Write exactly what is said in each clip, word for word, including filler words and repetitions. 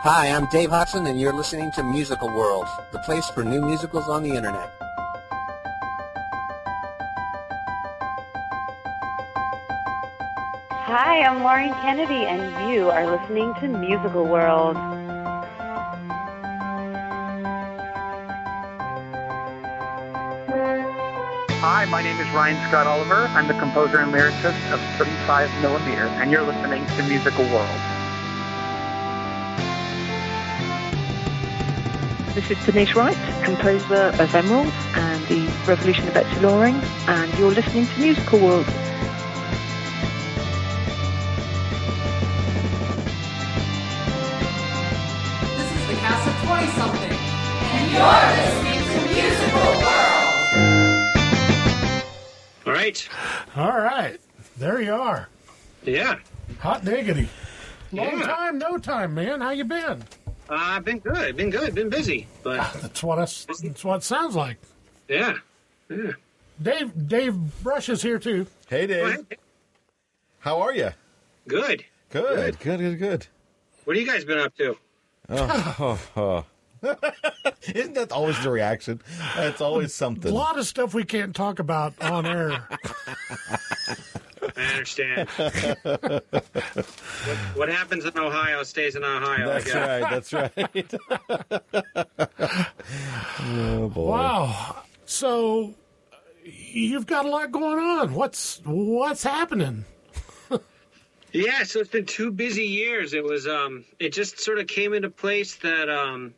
Hi, I'm Dave Hudson, and you're listening to Musical World, the place for new musicals on the internet. Hi, I'm Lauren Kennedy, and you are listening to Musical World. Hi, my name is Ryan Scott Oliver. I'm the composer and lyricist of thirty-five millimeter, and you're listening to Musical World. This is Denise Wright, composer of Emerald and the Revolution of Betsy Loring, and you're listening to Musical World. This is the cast of twenty something, and you're listening to Musical World. All right. All right. There you are. Yeah. Hot diggity. Long yeah. time, no time, man. How you been? I've uh, been good, been good, been busy. But ah, that's what I, that's what it sounds like. Yeah, yeah. Dave, Dave Brush is here too. Hey, Dave. Hi. How are you? Good. Good. Good. Good. Good. Good. What have you guys been up to? Oh, oh, oh. Isn't that always the reaction? It's always something. A lot of stuff we can't talk about on air. I understand. what, what happens in Ohio stays in Ohio. That's right. That's right. Oh, boy. Wow. So you've got a lot going on. What's what's happening? Yeah. So it's been two busy years. It was. Um. It just sort of came into place that um,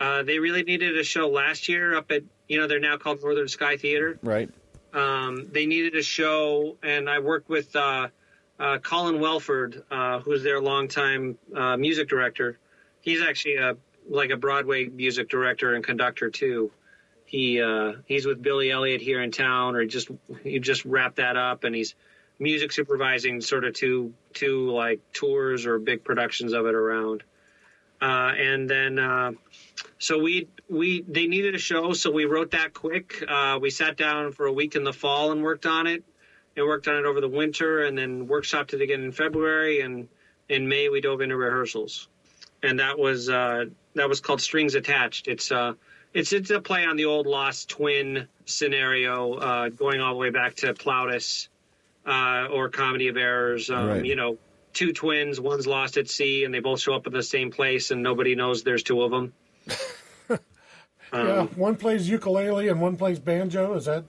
uh, they really needed a show last year up at you know they're now called Northern Sky Theater. Right. Um, they needed a show, and I worked with uh, uh, Colin Welford, uh, who's their longtime uh, music director. He's actually a, like a Broadway music director and conductor too. He uh, he's with Billy Elliot here in town, or he just he just wrapped that up, and he's music supervising sort of two two like tours or big productions of it around. Uh, and then uh, so we we they needed a show, so we wrote that quick. Uh, we sat down for a week in the fall and worked on it, and worked on it over the winter, and then workshopped it again in February, and in May we dove into rehearsals, and that was uh, that was called Strings Attached. It's uh it's it's a play on the old lost twin scenario, uh, going all the way back to Plautus, uh, or Comedy of Errors. Um, right. You know. Two twins, one's lost at sea, and they both show up at the same place, and nobody knows there's two of them. um, yeah, one plays ukulele and one plays banjo. Is that?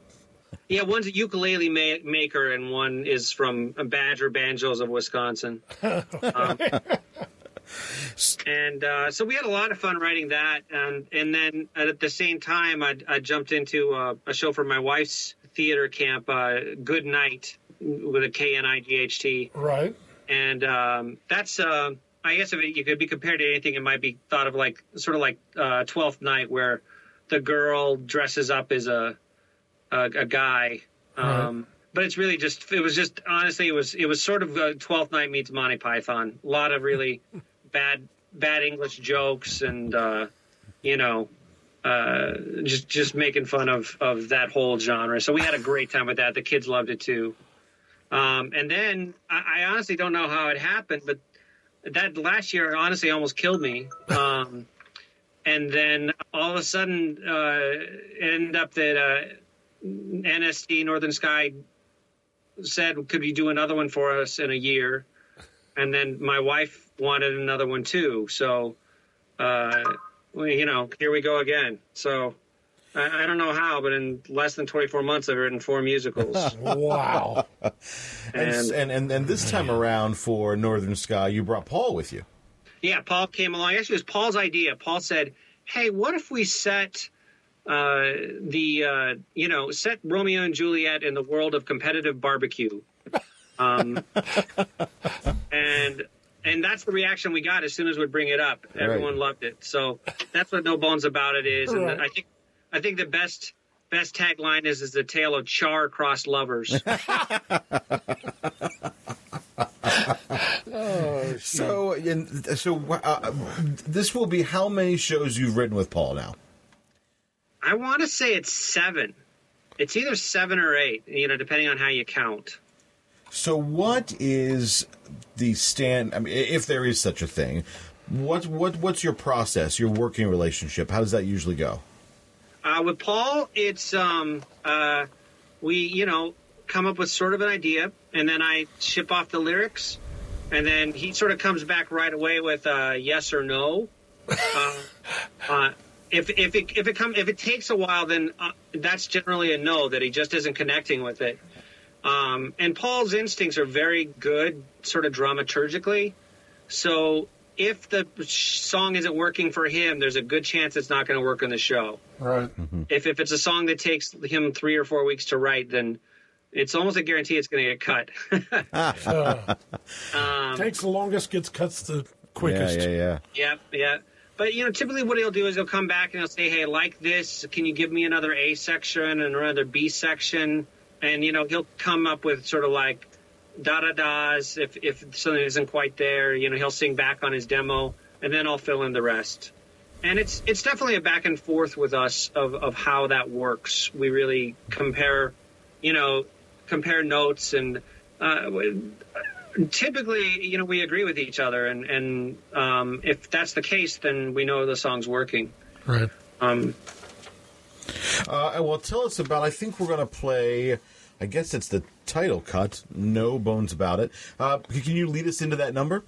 Yeah, one's a ukulele ma- maker, and one is from Badger Banjos of Wisconsin. um, and uh, so we had a lot of fun writing that, and and then at the same time, I, I jumped into uh, a show for my wife's theater camp, uh, Good Night, with a K N I G H T. Right. And um, that's, uh, I guess, if you could be compared to anything, it might be thought of like sort of like uh, Twelfth Night, where the girl dresses up as a a, a guy. Um, right. But it's really just, it was just honestly, it was it was sort of uh, Twelfth Night meets Monty Python. A lot of really bad bad English jokes, and uh, you know, uh, just just making fun of of that whole genre. So we had a great time with that. The kids loved it too. Um, and then I, I honestly don't know how it happened, but that last year honestly almost killed me. Um, and then all of a sudden, uh, it ended up that uh, N S D Northern Sky said, "Could you do another one for us in a year?" And then my wife wanted another one too. So, uh, well, you know, here we go again. So. I don't know how, but in less than twenty-four months, I've written four musicals. Wow. and, and, and and this time around for Northern Sky, you brought Paul with you. Yeah, Paul came along. Actually, it was Paul's idea. Paul said, hey, what if we set uh, the, uh, you know, set Romeo and Juliet in the world of competitive barbecue? Um, and... And that's the reaction we got as soon as we bring it up. Everyone right. loved it. So that's what No Bones About It is. And right. I think I think the best best tagline is is the tale of char crossed lovers. oh, so and, so uh, this will be how many shows you've written with Paul now? I want to say it's seven. It's either seven or eight, you know, depending on how you count. So what is the stand? I mean, if there is such a thing, what what what's your process? Your working relationship? How does that usually go? Uh, with Paul, it's um, uh, we you know come up with sort of an idea, and then I ship off the lyrics, and then he sort of comes back right away with uh, yes or no. Uh, uh, if if it if it come if it takes a while, then uh, that's generally a no, that he just isn't connecting with it. Um, and Paul's instincts are very good, sort of dramaturgically. So if the song isn't working for him, there's a good chance it's not going to work on the show. Right. Mm-hmm. If if it's a song that takes him three or four weeks to write, then it's almost a guarantee it's going to get cut. uh, um, takes the longest, gets cuts the quickest. Yeah, yeah, yeah. Yeah, yeah. But, you know, typically what he'll do is he'll come back and he'll say, hey, like this, can you give me another A section and another B section? And, you know, he'll come up with sort of like da-da-das if, if something isn't quite there. You know, he'll sing back on his demo, and then I'll fill in the rest. And it's it's definitely a back and forth with us of, of how that works. We really compare, you know, compare notes. And uh, typically, you know, we agree with each other. And, and um, if that's the case, then we know the song's working. Right. Um Uh, well, tell us about, I think we're going to play, I guess it's the title cut, No Bones About It. Uh, can you lead us into that number?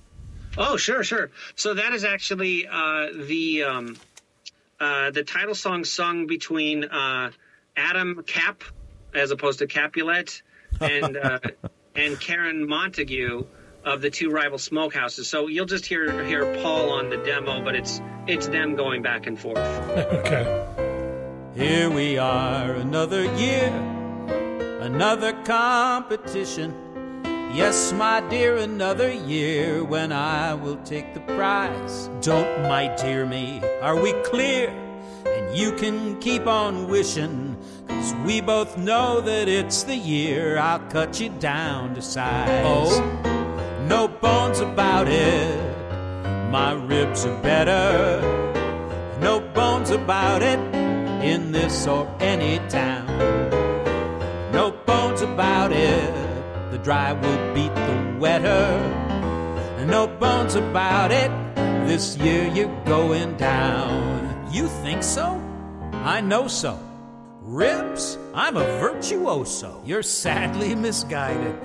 Oh, sure, sure. So that is actually uh, the um, uh, the title song sung between uh, Adam Cap, as opposed to Capulet, and uh, and Karen Montague of the two rival smokehouses. So you'll just hear, hear Paul on the demo, but it's it's them going back and forth. Okay. Here we are, another year, another competition. Yes, my dear, another year when I will take the prize. Don't, my dear me, are we clear? And you can keep on wishing, 'cause we both know that it's the year I'll cut you down to size. Oh, no bones about it, my ribs are better. No bones about it, in this or any town. No bones about it, the dry will beat the wetter. No bones about it, this year you're going down. You think so? I know so. Ribs, I'm a virtuoso. You're sadly misguided,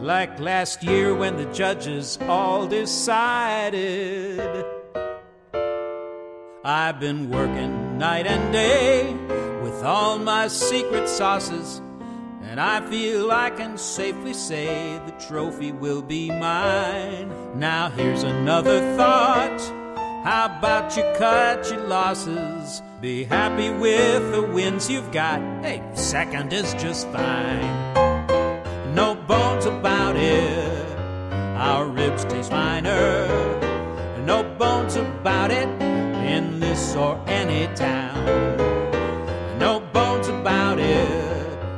like last year when the judges all decided. I've been working night and day with all my secret sauces, and I feel I can safely say the trophy will be mine. Now here's another thought, how about you cut your losses? Be happy with the wins you've got, hey, second is just fine. No bones about it, our ribs taste finer. No bones about it, in this or any town. No bones about it,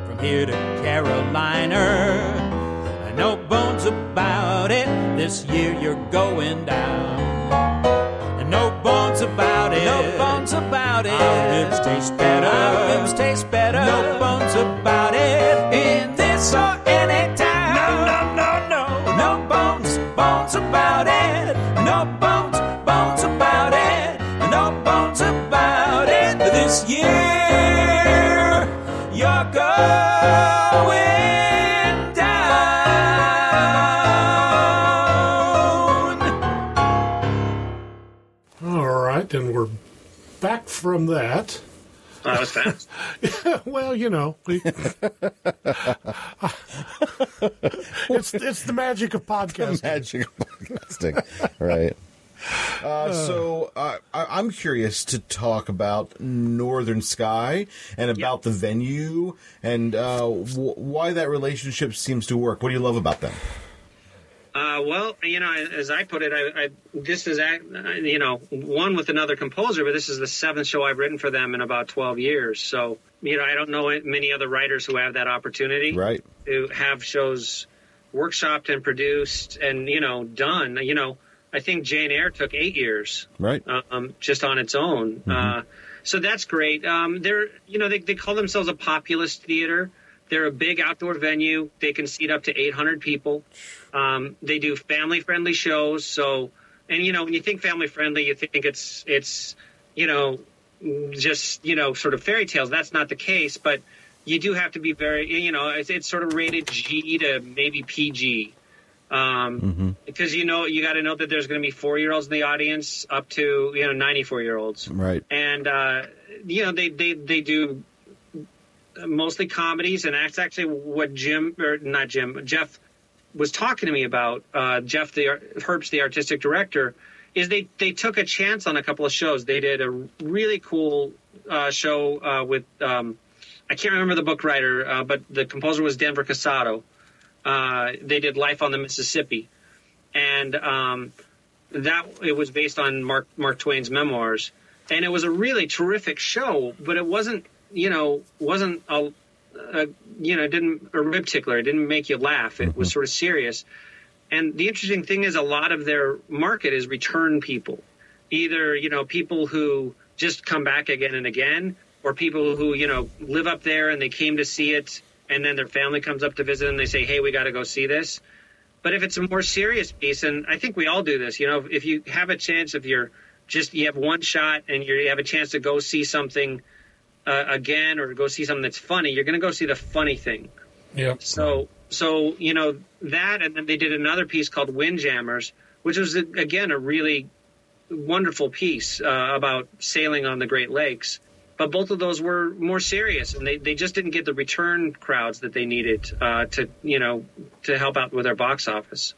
from here to Carolina. No bones about it, this year you're going down. No bones about it, no bones about it, our ribs taste better, our ribs taste better. No bones about it, in this or any town. No, no, no, no, no bones, bones about it. No bones, bones about it. No bones about it, this year you're going down. All right, and we're back from that. Oh, that was fast. Yeah, well, you know, we, it's it's the magic of podcasting. The magic of podcasting, right? Uh, so uh, I'm curious to talk about Northern Sky and about yep. the venue and uh, w- why that relationship seems to work. What do you love about them? Uh, well, you know, as I put it, I, I, this is, you know, one with another composer, but this is the seventh show I've written for them in about twelve years. So, you know, I don't know many other writers who have that opportunity right. to have shows workshopped and produced and, you know, done, you know. I think Jane Eyre took eight years, right? Um, just on its own. Mm-hmm. Uh, so that's great. Um, they're, you know, they, they call themselves a populist theater. They're a big outdoor venue. They can seat up to eight hundred people. Um, they do family-friendly shows. So, and, you know, when you think family-friendly, you think it's, it's, you know, just, you know, sort of fairy tales. That's not the case. But you do have to be very, you know, it's, it's sort of rated G to maybe P G. Um, mm-hmm. Because, you know, you got to know that there's going to be four-year-olds in the audience up to, you know, ninety-four-year-olds. Right. And, uh, you know, they, they, they do mostly comedies, and that's actually what Jim, or not Jim, Jeff was talking to me about, uh, Jeff the Herbst, the artistic director, is they, they took a chance on a couple of shows. They did a really cool uh, show uh, with, um, I can't remember the book writer, uh, but the composer was Denver Casado. Uh, they did Life on the Mississippi, and um, that it was based on Mark Mark Twain's memoirs, and it was a really terrific show. But it wasn't, you know, wasn't a, a you know, it didn't a rib tickler. It didn't make you laugh. It was sort of serious. And the interesting thing is, a lot of their market is return people, either you know people who just come back again and again, or people who you know live up there and they came to see it. And then their family comes up to visit and they say, hey, we got to go see this. But if it's a more serious piece, and I think we all do this, you know, if you have a chance, if you're just, you have one shot and you have a chance to go see something uh, again or go see something that's funny, you're going to go see the funny thing. Yeah. So, so, you know, that, and then they did another piece called Wind Jammers, which was, again, a really wonderful piece uh, about sailing on the Great Lakes. But both of those were more serious, and they, they just didn't get the return crowds that they needed uh, to, you know, to help out with their box office.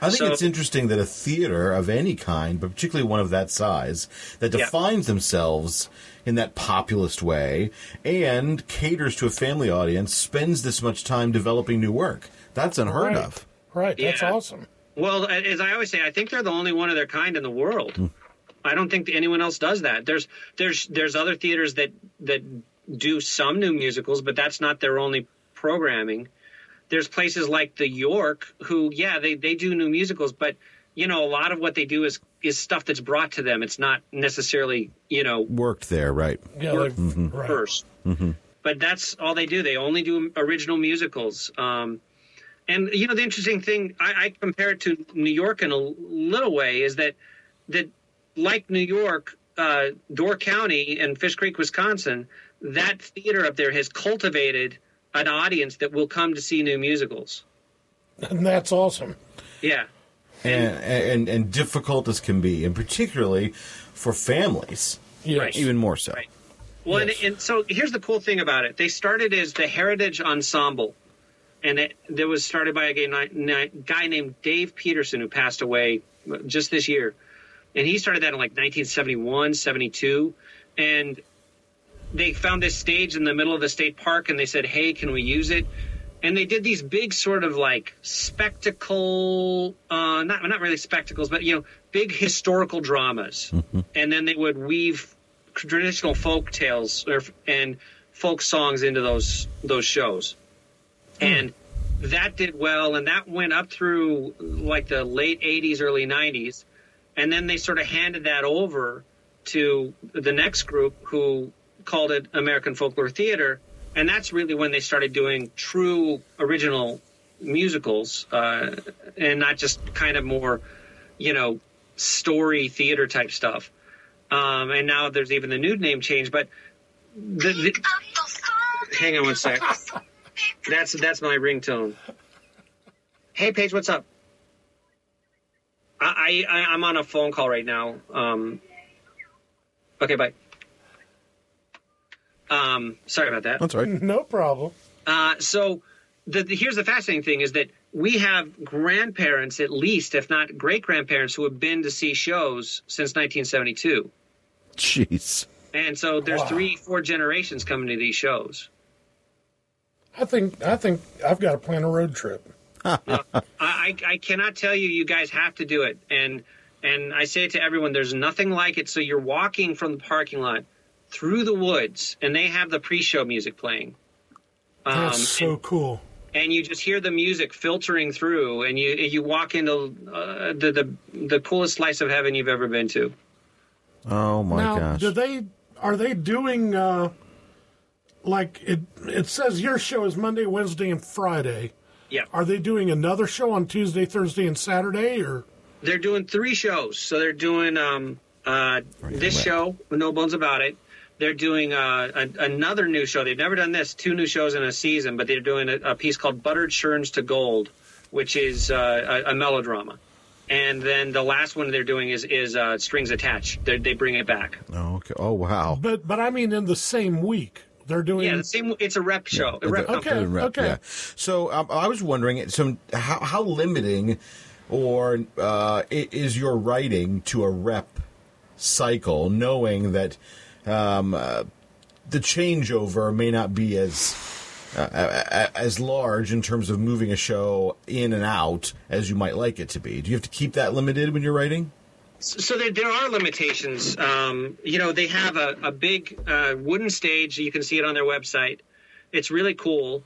I think so, it's interesting that a theater of any kind, but particularly one of that size, that defines yeah. themselves in that populist way and caters to a family audience, spends this much time developing new work. That's unheard right. of. Right. That's yeah. awesome. Well, as I always say, I think they're the only one of their kind in the world. Mm. I don't think anyone else does that. There's there's there's other theaters that that do some new musicals, but that's not their only programming. There's places like the York who, yeah, they, they do new musicals, but you know, a lot of what they do is is stuff that's brought to them. It's not necessarily, you know, worked there, right? Yeah, worked mm-hmm. first. Mm-hmm. But that's all they do. They only do original musicals. Um, and you know, the interesting thing I, I compare it to New York in a little way is that that. Like New York, uh, Door County and Fish Creek, Wisconsin, that theater up there has cultivated an audience that will come to see new musicals. And that's awesome. Yeah. And and, and, and difficult as can be, and particularly for families, yes. even more so. Right. Well, yes. and, and so here's the cool thing about it. They started as the Heritage Ensemble, and it, it was started by a guy named Dave Peterson, who passed away just this year. And he started that in like nineteen seventy-one, seventy-two. And they found this stage in the middle of the state park and they said, hey, can we use it? And they did these big sort of like spectacle, uh, not not really spectacles, but, you know, big historical dramas. Mm-hmm. And then they would weave traditional folk tales or, and folk songs into those those shows. Mm. And that did well. And that went up through like the late eighties, early nineties. And then they sort of handed that over to the next group who called it American Folklore Theater. And that's really when they started doing true original musicals uh, and not just kind of more, you know, story theater type stuff. Um, and now there's even the new name change. But the, the, hang on one sec. That's, that's my ringtone. Hey, Paige, what's up? I, I, I'm on a phone call right now. Um, okay, bye. Um, sorry about that. That's all right. No problem. Uh, so the, the, here's the fascinating thing is that we have grandparents, at least, if not great-grandparents, who have been to see shows since nineteen seventy-two. Jeez. And so there's wow. three, four generations coming to these shows. I think, I think I've got to plan a road trip. No, I, I cannot tell you, you guys have to do it. And and I say it to everyone, there's nothing like it. So you're walking from the parking lot through the woods, and they have the pre-show music playing. Um, That's so and, cool. And you just hear the music filtering through, and you you walk into uh, the, the the coolest slice of heaven you've ever been to. Oh, my now, gosh. Do they, are they doing... Uh... like, it it says your show is Monday, Wednesday, and Friday. Yeah. Are they doing another show on Tuesday, Thursday, and Saturday, or? They're doing three shows. So they're doing um, uh, this show, No Bones About It. They're doing uh, a, another new show. They've never done this, two new shows in a season, but they're doing a, a piece called Buttered Churns to Gold, which is uh, a, a melodrama. And then the last one they're doing is is uh, Strings Attached. They're, they bring it back. Oh, okay. Oh, wow. But but I mean, in the same week. They're doing yeah, the same. It's a rep show. Yeah, a rep okay, company. okay. Yeah. So um, I was wondering, some how, how limiting, or uh, is your writing to a rep cycle, knowing that um, uh, the changeover may not be as uh, as large in terms of moving a show in and out as you might like it to be? Do you have to keep that limited when you're writing? So there, there are limitations. Um, you know, they have a, a big uh, wooden stage. You can see it on their website. It's really cool.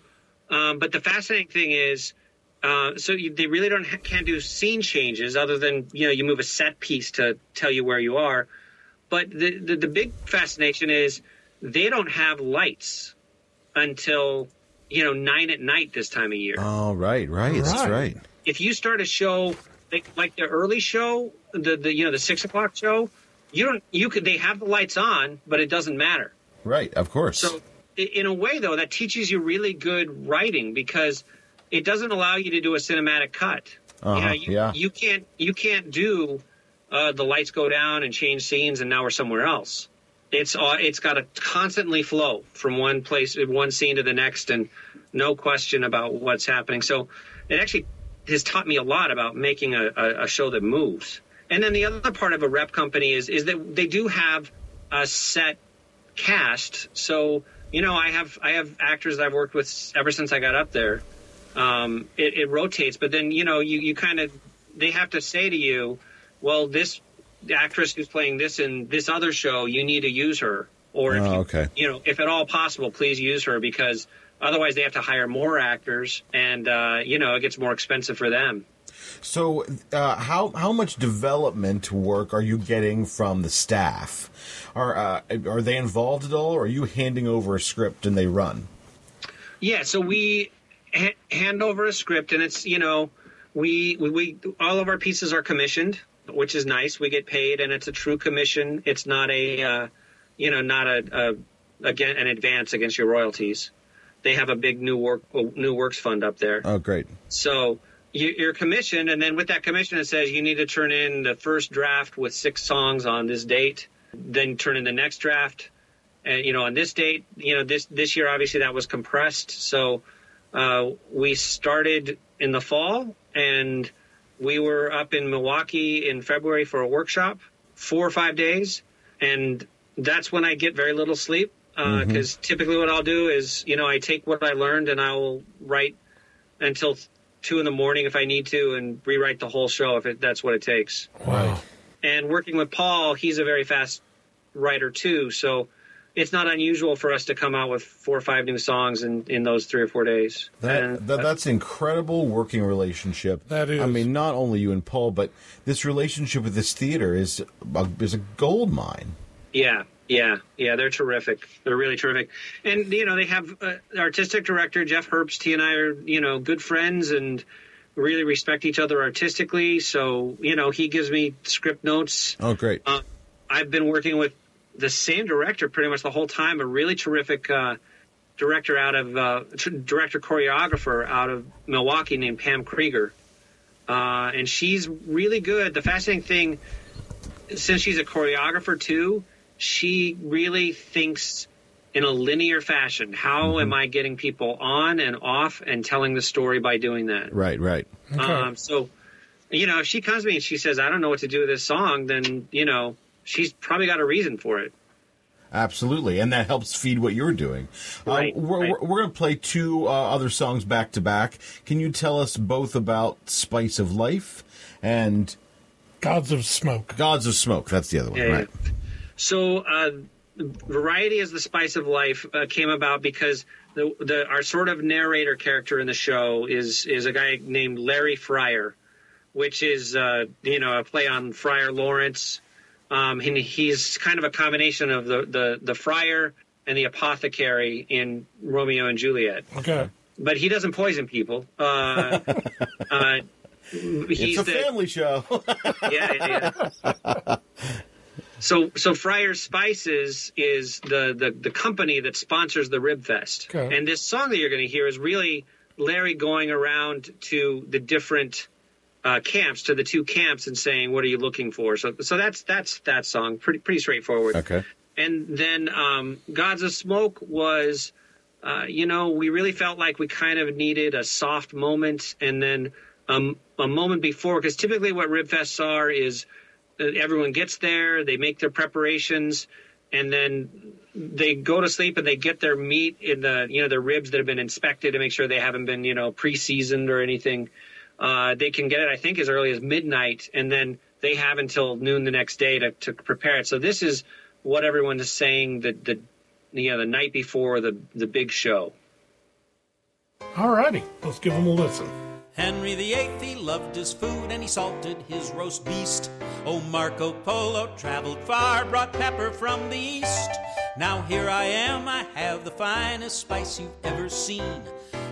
Um, but the fascinating thing is, uh, so you, they really don't ha- can't do scene changes other than, you know, you move a set piece to tell you where you are. But the, the, the big fascination is they don't have lights until, you know, nine at night this time of year. Oh, right, right. right. That's right. If you start a show like, like the early show, The, the you know the six o'clock show, you don't you could they have the lights on, but it doesn't matter. Right, of course. So in a way, though, that teaches you really good writing because it doesn't allow you to do a cinematic cut. Uh-huh, you know, you, yeah, you can't you can't do uh, the lights go down and change scenes and now we're somewhere else. It's uh, it's got to constantly flow from one place, one scene to the next, and no question about what's happening. So it actually has taught me a lot about making a, a, a show that moves. And then the other part of a rep company is is that they do have a set cast. So, you know, I have I have actors that I've worked with ever since I got up there. Um, it, it rotates. But then, you know, you, you kind of they have to say to you, well, this actress who's playing this in this other show, you need to use her. Or, if oh, you, okay. you know, if at all possible, please use her, because otherwise they have to hire more actors. And, uh, you know, it gets more expensive for them. So uh, how how much development work are you getting from the staff? Are uh, are they involved at all, or are you handing over a script and they run? Yeah, so we ha- hand over a script, and it's, you know, we, we we all of our pieces are commissioned, which is nice. We get paid, and it's a true commission. It's not a uh, you know not a, a again an advance against your royalties. They have a big new work new works fund up there. Oh, great! So you're commissioned, and then with that commission, it says you need to turn in the first draft with six songs on this date, then turn in the next draft, and, you know, on this date. You know, this this year, obviously, that was compressed. So uh, we started in the fall, and we were up in Milwaukee in February for a workshop, four or five days, and that's when I get very little sleep, because uh, mm-hmm. typically what I'll do is, you know, I take what I learned, and I will write until two in the morning if I need to, and rewrite the whole show if it, that's what it takes. Wow. And working with Paul, he's a very fast writer too, so it's not unusual for us to come out with four or five new songs in, in those three or four days. That, and, that That's uh, incredible working relationship. That is. I mean, not only you and Paul, but this relationship with this theater is a, is a gold mine. Yeah, yeah, yeah, they're terrific. They're really terrific. And, you know, they have uh, artistic director Jeff Herbst. He and I are, you know, good friends and really respect each other artistically. So, you know, he gives me script notes. Oh, great. Uh, I've been working with the same director pretty much the whole time, a really terrific uh, director out of uh, t- director choreographer out of Milwaukee named Pam Krieger. Uh, and she's really good. The fascinating thing, since she's a choreographer, too, she really thinks in a linear fashion. How mm-hmm. am I getting people on and off and telling the story by doing that? Right, right. Okay. Um, so, you know, if she comes to me and she says, I don't know what to do with this song, then, you know, she's probably got a reason for it. Absolutely, and that helps feed what you're doing. Right, uh, we're right. we're going to play two uh, other songs back to back. Can you tell us both about Spice of Life and Gods of Smoke? Gods of Smoke, that's the other one, yeah, right. Yeah. So uh, Variety as the Spice of Life uh, came about because the, the our sort of narrator character in the show is is a guy named Larry Fryer, which is, uh, you know, a play on Friar Lawrence. Um, and he's kind of a combination of the, the, the Friar and the apothecary in Romeo and Juliet. Okay. But he doesn't poison people. Uh, uh, he's it's a the, family show. yeah, yeah. So, so Friar Spices is the, the, the company that sponsors the Rib Fest. Okay. And this song that you're going to hear is really Larry going around to the different uh, camps, to the two camps, and saying, "What are you looking for?" So, so that's that's that song. Pretty pretty straightforward. Okay. And then um, Gods of Smoke was. Uh, you know, we really felt like we kind of needed a soft moment and then um, a moment before, because typically what Rib Fests are is uh, everyone gets there, they make their preparations, and then they go to sleep and they get their meat in the, you know, their ribs that have been inspected to make sure they haven't been, you know, pre-seasoned or anything. Uh, they can get it, I think, as early as midnight, and then they have until noon the next day to, to prepare it. So this is what everyone is saying that the Yeah, the night before the the big show. All righty, let's give him a listen. Henry the Eighth, he loved his food and he salted his roast beast. Oh, Marco Polo traveled far, brought pepper from the east. Now here I am, I have the finest spice you've ever seen.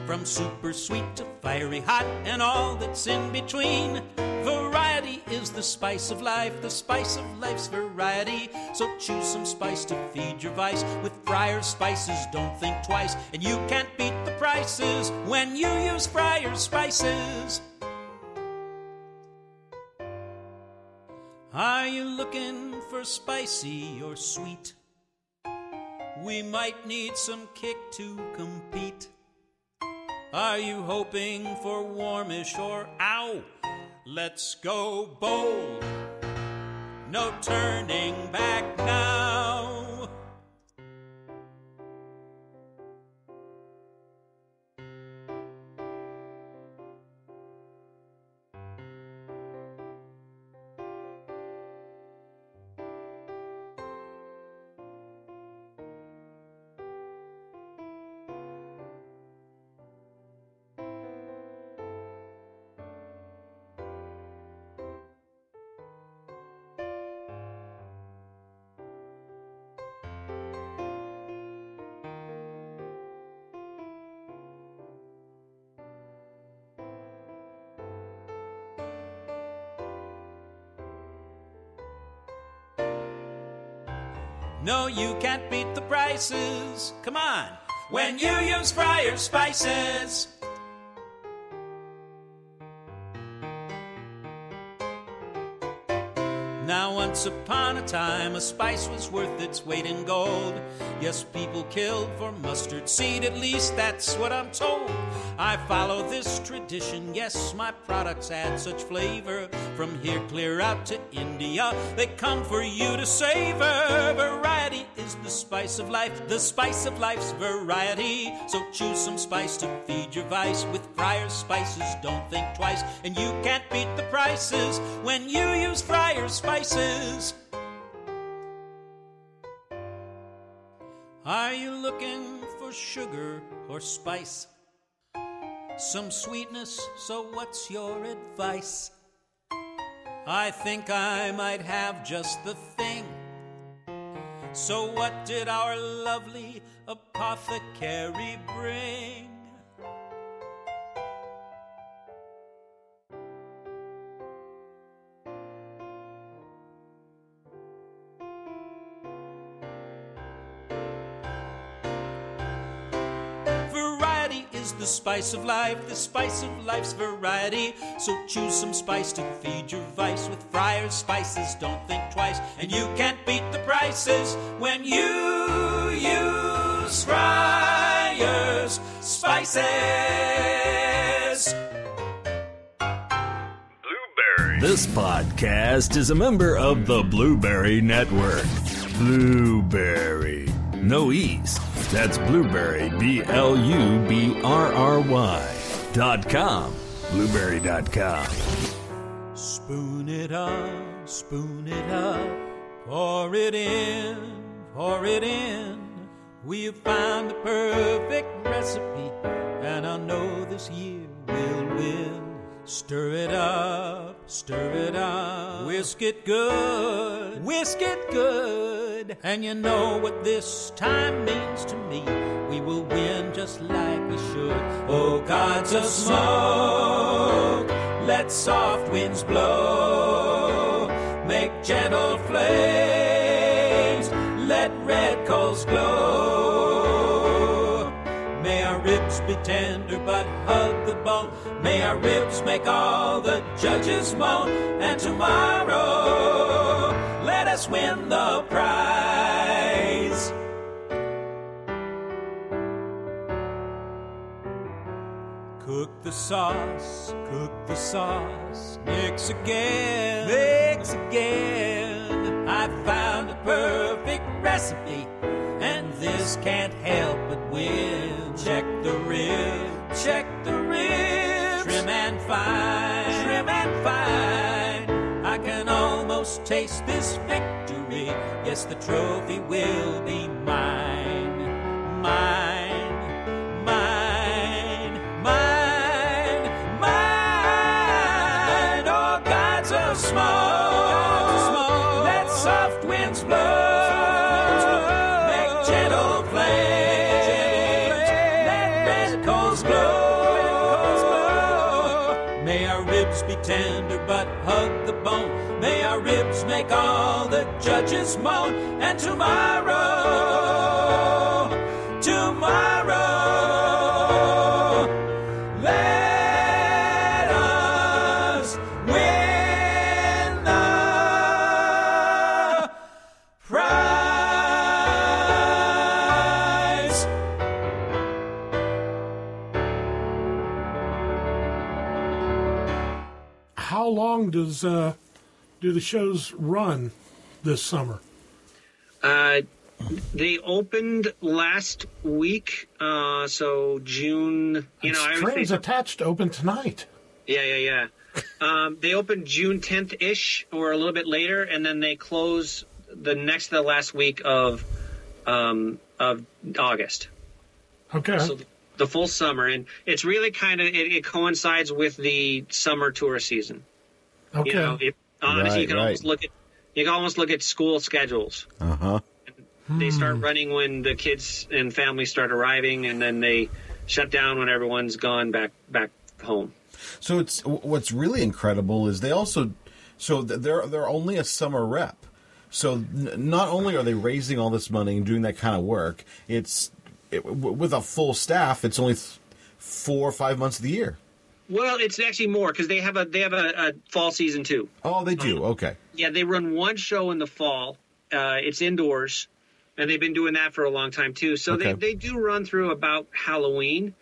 From super sweet to fiery hot and all that's in between. Variety is the spice of life, the spice of life's variety. So choose some spice to feed your vice. With Friar Spices, don't think twice. And you can't beat the prices when you use Friar Spices. Are you looking for spicy or sweet? We might need some kick to compete. Are you hoping for warmish or ow? Let's go bold. No turning back now. No, you can't beat the prices. Come on, when you use Friar Spices. Now, once upon a time, a spice was worth its weight in gold. Yes, people killed for mustard seed, at least that's what I'm told. I follow this tradition, yes, my products add such flavor. From here clear out to India, they come for you to savor. Variety is the spice of life, the spice of life's variety. So choose some spice to feed your vice. With Friar Spices, don't think twice. And you can't beat the prices when you use Friar Spices. Are you looking for sugar or spice? Some sweetness, so what's your advice? I think I might have just the thing. So what did our lovely apothecary bring? The spice of life, the spice of life's variety. So choose some spice to feed your vice. With Friar Spices, don't think twice. And you can't beat the prices when you use Friar Spices. Blueberry. This podcast is a member of the Blueberry Network. Blueberry. No E's. That's Blueberry, B L U B R R Y dot com, blueberry dot com. Spoon it up, spoon it up, pour it in, pour it in. We have found the perfect recipe, and I know this year we'll win. Stir it up, stir it up, whisk it good, whisk it good. And you know what this time means to me, we will win just like we should. Oh, clouds of smoke, let soft winds blow, make gentle flames, let red coals glow. May our ribs be tender but hug the bone, may our ribs make all the judges moan, and tomorrow let us win the prize. Cook the sauce, cook the sauce, mix again, mix again. I found a perfect recipe, and this can't help but win. Check the rib, check the rib. Trim and fine, trim and fine. I can almost taste this victory. Yes, the trophy will be mine, mine, mine, mine, mine. Oh, clouds of smoke, let soft winds blow. Tender but hug the bone, may our ribs make all the judges moan, and tomorrow, tomorrow, let us win the prize. How long does uh, do the shows run this summer? Uh, they opened last week, uh, so June. You know, Strings Attached open tonight. Yeah, yeah, yeah. um, they opened June tenth ish, or a little bit later, and then they close the next to the last week of um, of August. Okay. So th- The full summer, and it's really kind of it, it coincides with the summer tour season. Okay. You know, it, honestly, right, you can right. almost look at you can almost look at school schedules. Uh huh. They start running when the kids and families start arriving, and then they shut down when everyone's gone back back home. So it's what's really incredible is they also so they're they're only a summer rep. So n- not only are they raising all this money and doing that kind of work, it's It, with a full staff, it's only th- four or five months of the year. Well, it's actually more because they have a they have a, a fall season too. Oh, they do. Um, okay. Yeah, they run one show in the fall. Uh, it's indoors, and they've been doing that for a long time too. So okay. they they do run through about Halloween,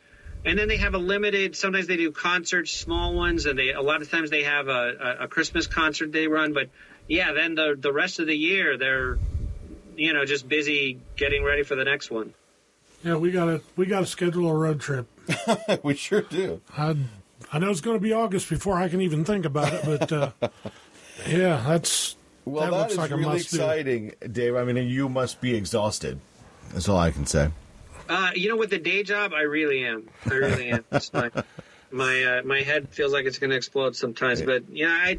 and then they have a limited. Sometimes they do concerts, small ones, and they a lot of times they have a, a, a Christmas concert they run. But yeah, then the the rest of the year they're you know just busy getting ready for the next one. Yeah, we gotta we gotta schedule a road trip. We sure do. I I know it's going to be August before I can even think about it, but uh, yeah, that's well, that, that looks is like really a must exciting, do. Dave. I mean, you must be exhausted. That's all I can say. Uh, you know, with the day job, I really am. I really am. It's my my uh, my head feels like it's going to explode sometimes, right. But yeah, I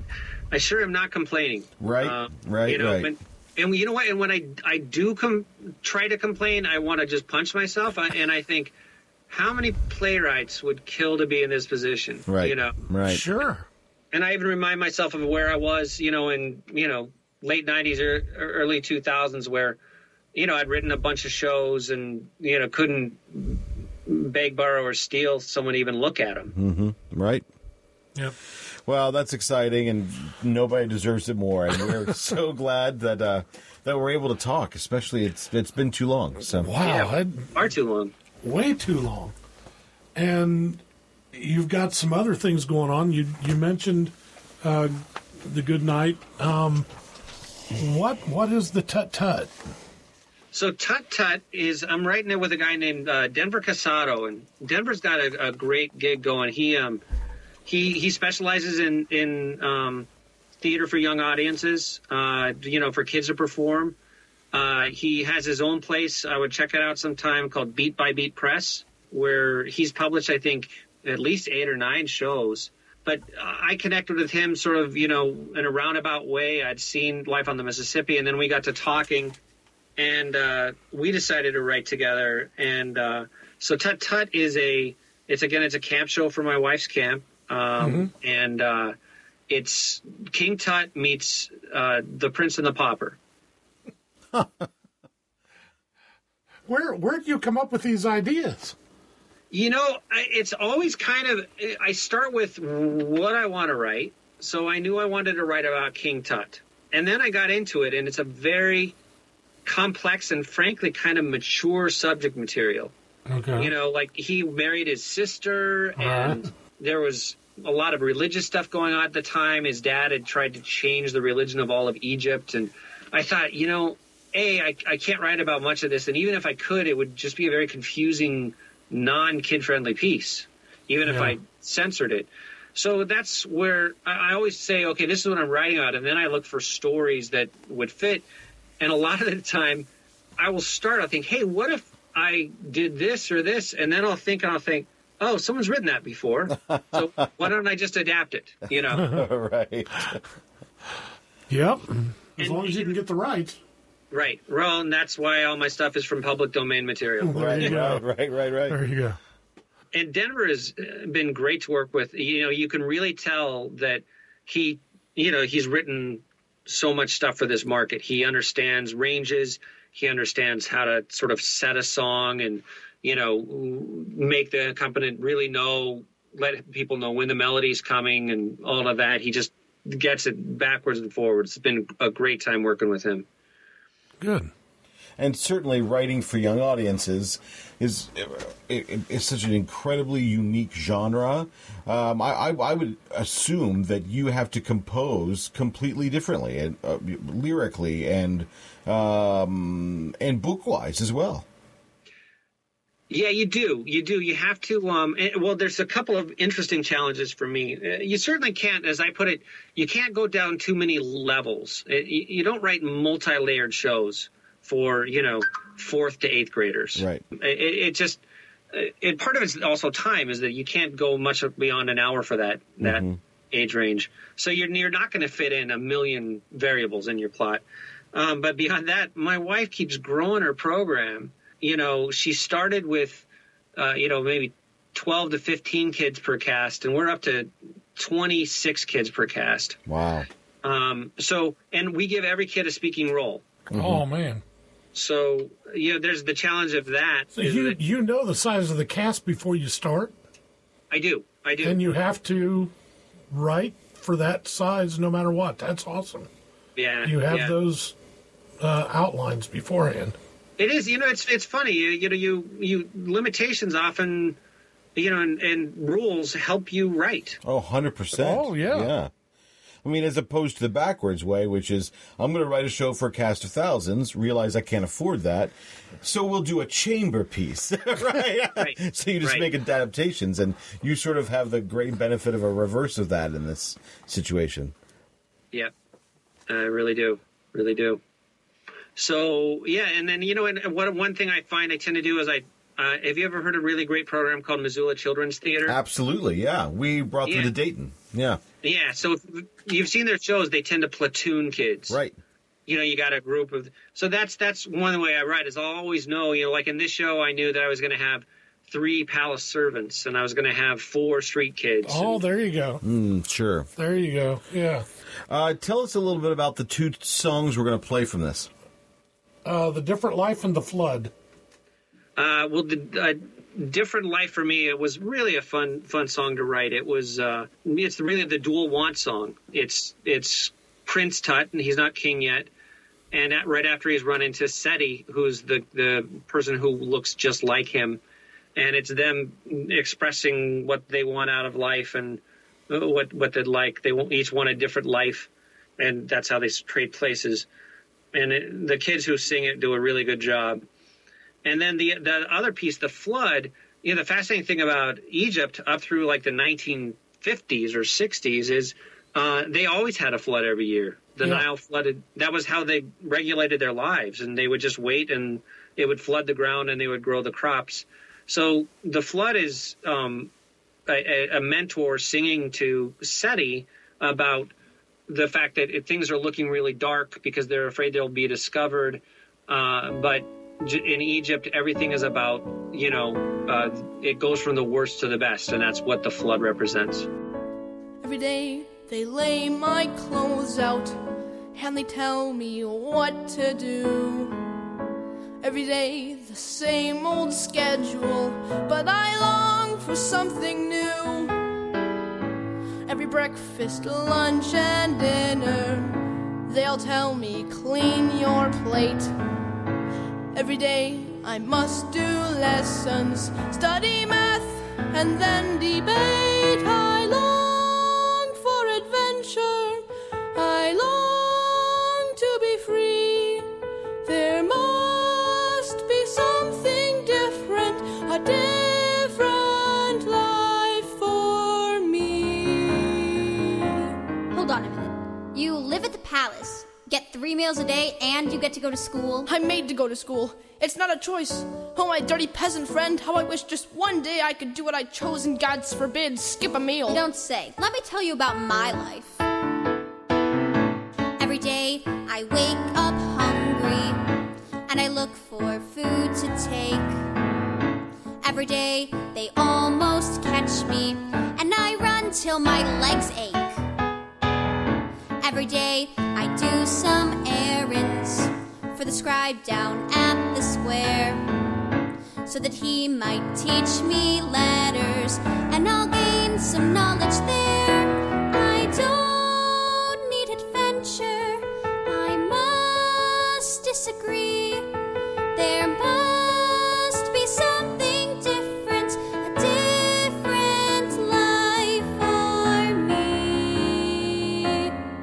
I sure am not complaining. Right, uh, right, you know, right. When, And you know what? And when I, I do com- try to complain, I want to just punch myself. I, and I think, how many playwrights would kill to be in this position? Right. You know. Right. Sure. And I even remind myself of where I was, you know, in you know late nineties or early two thousands, where, you know, I'd written a bunch of shows and you know couldn't beg, borrow, or steal someone to even look at them. Mm-hmm. Right. Yep. Well, that's exciting, and nobody deserves it more. And we're so glad that uh, that we're able to talk. Especially, it's it's been too long. So wow, yeah, far too long, way too long. And you've got some other things going on. You you mentioned uh, the Good Night. Um, what what is the Tut Tut? So Tut Tut is I'm right there with a guy named uh, Denver Casado, and Denver's got a, a great gig going. He um. He he specializes in in um, theater for young audiences, uh, you know, for kids to perform. Uh, he has his own place. I would check it out sometime called Beat by Beat Press, where he's published, I think, at least eight or nine shows. But I connected with him sort of, you know, in a roundabout way. I'd seen Life on the Mississippi, and then we got to talking, and uh, we decided to write together. And uh, so Tut Tut is a, it's again, it's a camp show for my wife's camp. Um, mm-hmm. And uh, it's King Tut meets uh, the Prince and the Pauper. Where where do you come up with these ideas? You know, I, it's always kind of, I start with what I want to write. So I knew I wanted to write about King Tut. And then I got into it, and it's a very complex and frankly kind of mature subject material. Okay. You know, like he married his sister, all and right. there was a lot of religious stuff going on at the time. His dad had tried to change the religion of all of Egypt. And I thought, you know, A, I, I can't write about much of this, and even if I could, it would just be a very confusing, non-kid-friendly piece, even yeah. if I censored it. So that's where I, I always say, okay, this is what I'm writing about, and then I look for stories that would fit. And a lot of the time, I will start, I'll think, hey, what if I did this or this? And then I'll think, and I'll think, oh, someone's written that before, so why don't I just adapt it, you know? Right. Yep. As and, long as you can get the rights. Right. Well, and that's why all my stuff is from public domain material. Right, you go. right, right, right. There you go. And Denver has been great to work with. You know, you can really tell that he, you know, he's written so much stuff for this market. He understands ranges. He understands how to sort of set a song and, you know, make the accompaniment really know, let people know when the melody's coming and all of that. He just gets it backwards and forwards. It's been a great time working with him. Good. And certainly writing for young audiences is is, is such an incredibly unique genre. Um, I, I, I would assume that you have to compose completely differently, and uh, lyrically and um, and book-wise as well. Yeah, you do. You do. You have to. Um, well, there's a couple of interesting challenges for me. You certainly can't, as I put it, you can't go down too many levels. It, you don't write multi-layered shows for, you know, fourth to eighth graders. Right. It, it just, it, part of it's also time, is that you can't go much beyond an hour for that that mm-hmm. age range. So you're, you're not going to fit in a million variables in your plot. Um, but beyond that, my wife keeps growing her program. You know, she started with, uh, you know, maybe twelve to fifteen kids per cast, and we're up to twenty-six kids per cast. Wow. Um, so, and we give every kid a speaking role. Mm-hmm. Oh, man. So, you know, there's the challenge of that. So you, that. you know the size of the cast before you start? I do. I do. And you have to write for that size no matter what. That's awesome. Yeah. You have yeah. those uh, outlines beforehand. It is, you know, it's it's funny, you, you know, you you limitations often, you know, and, and rules help you write. Oh, one hundred percent. Oh, yeah. Yeah. I mean, as opposed to the backwards way, which is, I'm going to write a show for a cast of thousands, realize I can't afford that, so we'll do a chamber piece, right? right? So you just right. make adaptations, and you sort of have the great benefit of a reverse of that in this situation. Yeah, I really do, really do. So, yeah, and then, you know, and what one thing I find I tend to do is I uh, – have you ever heard of a really great program called Missoula Children's Theater? Absolutely, yeah. We brought yeah. them to Dayton, yeah. Yeah, so if you've seen their shows. They tend to platoon kids. Right. You know, you got a group of – so that's that's one way I write, is I'll always know, you know, like in this show I knew that I was going to have three palace servants and I was going to have four street kids. Oh, and, there you go. Mm, sure. There you go, yeah. Uh, tell us a little bit about the two songs we're going to play from this. Uh, the Different Life and the Flood. Uh, well, the uh, Different Life for me, it was really a fun, fun song to write. It was, uh, it's really the dual want song. It's it's Prince Tut, and he's not king yet. And at, right after he's run into Seti, who's the, the person who looks just like him. And it's them expressing what they want out of life and what what they'd like. They each want a different life, and that's how they trade places. And it, the kids who sing it do a really good job. And then the the other piece, the flood, you know, the fascinating thing about Egypt up through like the nineteen fifties or sixties is uh, they always had a flood every year. The yeah. Nile flooded. That was how they regulated their lives. And they would just wait, and it would flood the ground, and they would grow the crops. So the flood is um, a, a mentor singing to Seti about the fact that if things are looking really dark because they're afraid they'll be discovered. Uh, but in Egypt, everything is about, you know, uh, it goes from the worst to the best, and that's what the flood represents. Every day they lay my clothes out and they tell me what to do. Every day the same old schedule, but I long for something new. Every breakfast, lunch, and dinner, they'll tell me clean your plate. Every day I must do lessons, study math, and then debate. I long for adventure, I long to be free. There must be something different, a different life for me. Hold on a minute. You live at the palace, get three meals a day, and you get to go to school? I'm made to go to school. It's not a choice. Oh, my dirty peasant friend, how I wish just one day I could do what I chose and, God's forbid, skip a meal. Don't say. Let me tell you about my life. Every day I wake up hungry, and I look for food to take. Every day they almost catch me, and I run till my legs ache. Every day I do some errands for the scribe down at the square, so that he might teach me letters and I'll gain some knowledge there. I don't need adventure, I must disagree. There must be something different, a different life for me.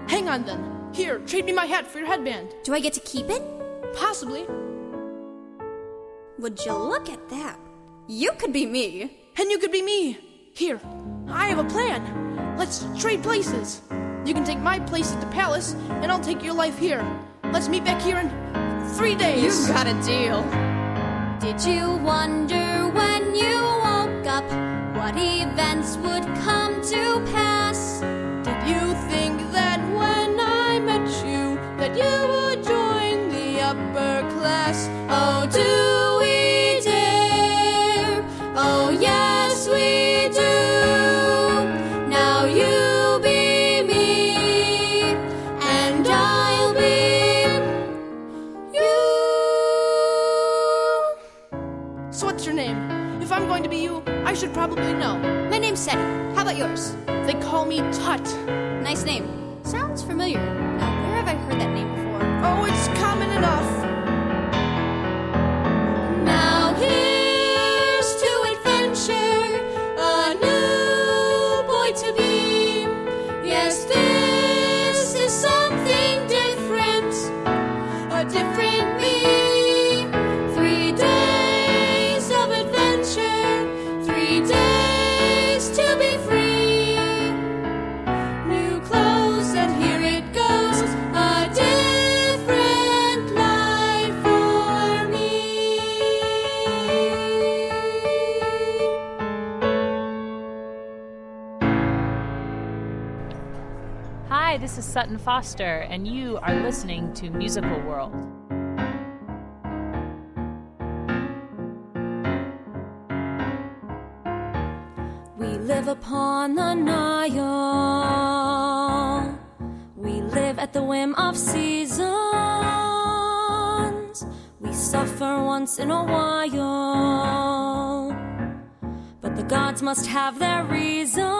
Hang on then. Here, trade me my hat for your headband. Do I get to keep it? Possibly. Would you look at that? You could be me. And you could be me. Here, I have a plan. Let's trade places. You can take my place at the palace, and I'll take your life here. Let's meet back here in three days. You've got a deal. Did you wonder when you woke up what events would come to pass? Did you think that when I met you that you would join the upper class? Oh, do we dare? Oh, yes, we do. Now you be me, and I'll be you. So what's your name? If I'm going to be you, I should probably know. My name's Seti. How about yours? They call me Tut. Nice name. Sounds familiar. Now, where have I heard that name before? Oh, it's common enough. Now here's to adventure, a new boy to be. Yes, this is something different, a different me. Three days of adventure, three days to be free. Hi, this is Sutton Foster, and you are listening to Musical World. We live upon the Nile. We live at the whim of seasons. We suffer once in a while, but the gods must have their reasons.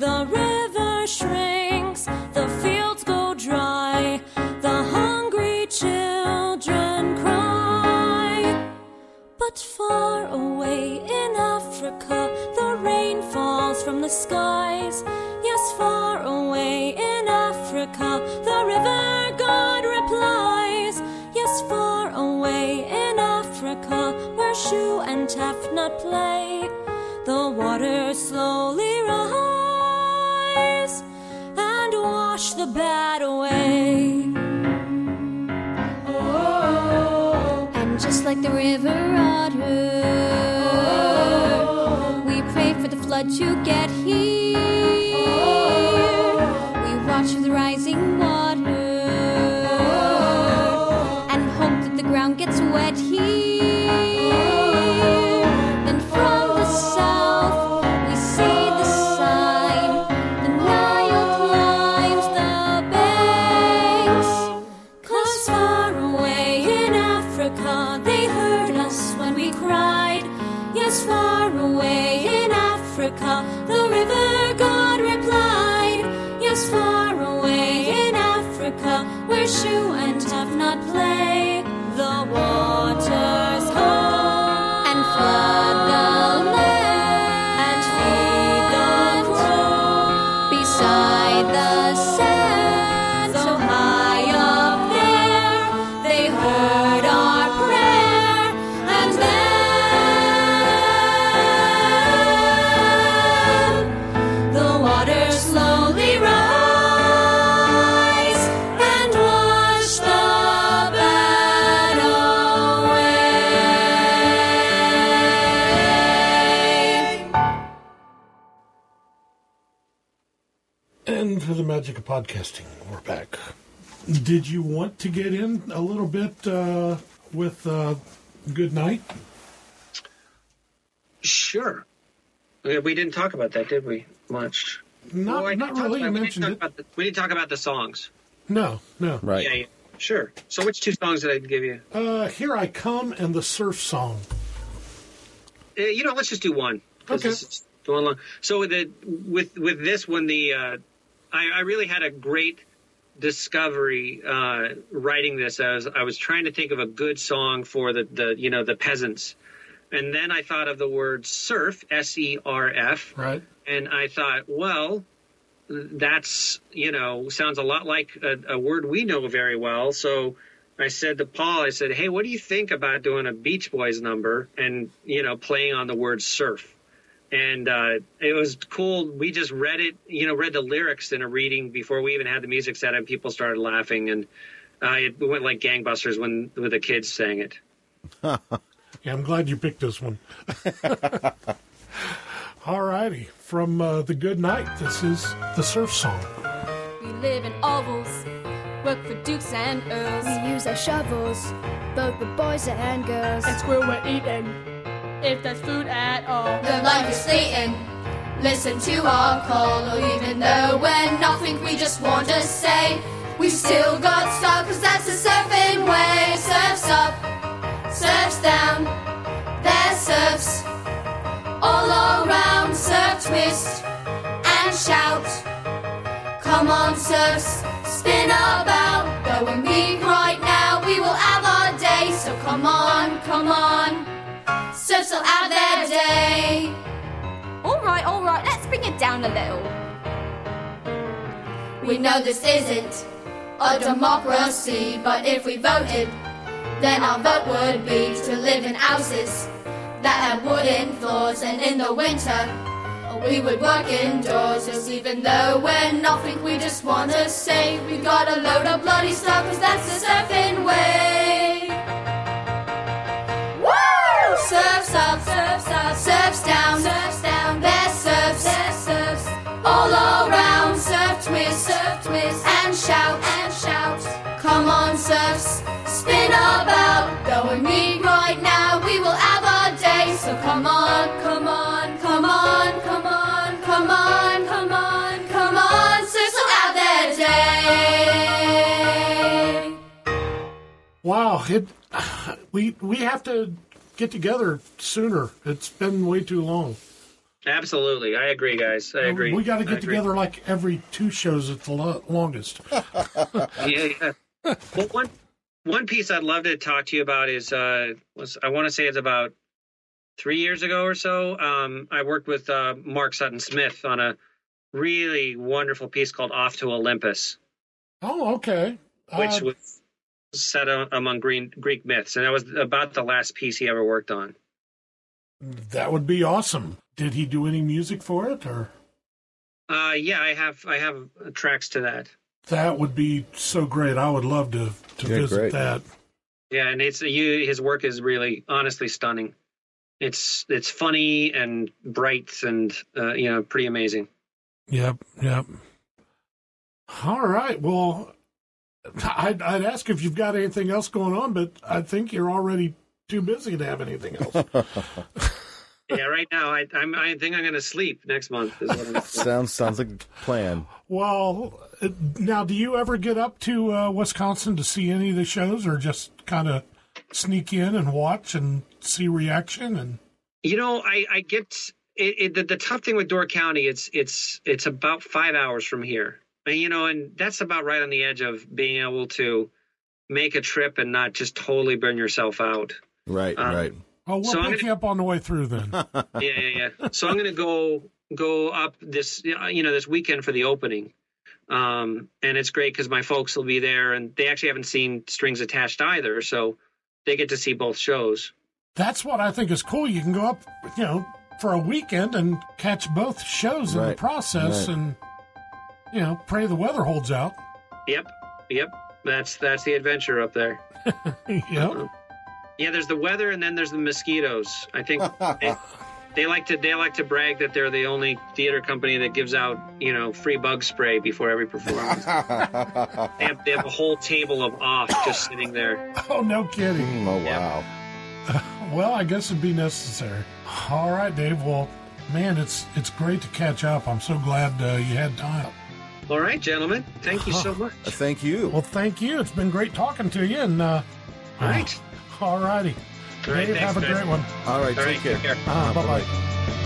The river shrinks, the fields go dry, the hungry children cry. But far away in Africa, the rain falls from the skies. Yes, far away in Africa, the river god replies. Yes, far away in Africa, where Shu and Tafnut play, the water slowly rises and wash the bad away. Oh. And just like the river otter, oh. what you get here. Oh. We watch the rising water oh. and hope that the ground gets wet here. Oh. Then from oh. the south we see the sign. The Nile climbs the banks. Close far away in Africa they heard us when we cried. Yes, far away in Africa the river god replied. Yes, far away in Africa where shoe and tough not play. The waters come and flood the land and feed the crow beside the sand. So high up there they heard our prayer and then the water slowly rise and wash the bad away. And for the magic of podcasting, we're back. Did you want to get in a little bit uh, with uh, Good Night? Sure. We didn't talk about that, did we? Much. Not, well, not really. You mentioned it. About the, we didn't talk about the songs. No, no. Right. Yeah, yeah. Sure. So which two songs did I give you? Uh, Here I Come and the Surf Song. Uh, you know, let's just do one. Okay. This is going long. So the, with with this one, the uh, I, I really had a great discovery uh, writing this. I was I was trying to think of a good song for the, the you know the peasants. And then I thought of the word surf, S E R F. Right. And I thought, well, that's, you know, sounds a lot like a, a word we know very well. So I said to Paul, I said, hey, what do you think about doing a Beach Boys number and, you know, playing on the word surf? And uh, it was cool. We just read it, you know, read the lyrics in a reading before we even had the music set, and people started laughing. And uh, it went like gangbusters when, when the kids sang it. Yeah, I'm glad you picked this one. All righty. From uh, the Good Night, this is the Surf Song. We live in ovals, work for dukes and earls. We use our shovels, both the boys and girls. That's where we're eating, if that's food at all. The life is fleeting, listen to our call. Or even though we're nothing, we just want to say we still got stuff, because that's the surfing way. Surf's up, surf's down, there surfs all around. Surf, twist and shout, come on surfs, spin about. Go and meet right now, we will have our day. So come on, come on, surfs will have their day. Alright, alright, let's bring it down a little. We know this isn't a democracy, but if we voted, then our vote would be to live in houses that have wooden floors. And in the winter, we would work indoors. Yes, even though we're nothing, we just want to say we got a load of bloody stuff, because that's the surfing way. Woo! Surf's up, surf's up, surf's down, surf's down, there surfs, there surfs, all around. Surf, twist, surf, twist, and shout, and shout, come on surfs, spin about. Go and meet right now, we will have our day. So come on, come on, come on, come on, come on, come on, come on, surfs will have their day. Wow, it, we we have to get together sooner. It's been way too long. Absolutely. I agree, guys. I agree. We got to get together like every two shows at the lo- longest. Yeah, yeah. Well, one... One piece I'd love to talk to you about is, uh, was, I want to say it's about three years ago or so, um, I worked with uh, Mark Sutton Smith on a really wonderful piece called Off to Olympus. Oh, okay. Uh, which was set on, among green, Greek myths, and that was about the last piece he ever worked on. That would be awesome. Did he do any music for it? Or? Uh, yeah, I have I have tracks to that. That would be so great. I would love to, to yeah, visit great. that. Yeah, and it's you. His work is really, honestly stunning. it's it's funny and bright and, uh, you know, pretty amazing. Yep, yep. All right. Well, I'd, I'd ask if you've got anything else going on, but I think you're already too busy to have anything else. Yeah, right now I I'm, I think I'm going to sleep next month. Is what I'm sounds sounds like a plan. Well, now do you ever get up to uh, Wisconsin to see any of the shows, or just kind of sneak in and watch and see reaction? And you know, I I get it, it, the, the tough thing with Door County. It's it's it's about five hours from here. You know, and that's about right on the edge of being able to make a trip and not just totally burn yourself out. Right, um, right. Oh, we'll so pick you up on the way through then. yeah, yeah, yeah. So I'm going to go go up this, you know, this weekend for the opening. Um, and it's great because my folks will be there, and they actually haven't seen Strings Attached either, so they get to see both shows. That's what I think is cool. You can go up, you know, for a weekend and catch both shows right, in the process right. and... You know, pray the weather holds out. Yep, yep. That's that's the adventure up there. Yep. Um, yeah, there's the weather, and then there's the mosquitoes. I think they, they like to they like to brag that they're the only theater company that gives out, you know, free bug spray before every performance. they, have, they have a whole table of off just sitting there. Oh, no kidding! Mm, oh, wow. Yep. Uh, well, I guess it'd be necessary. All right, Dave. Well, man, it's it's great to catch up. I'm so glad uh, you had time. All right, gentlemen. Thank you so much. Uh, thank you. Well, thank you. It's been great talking to you. And uh, all right. All righty. All right, Dave, thanks, have a guys. Great one. All right, all take right, care. care. Uh, bye-bye. bye-bye.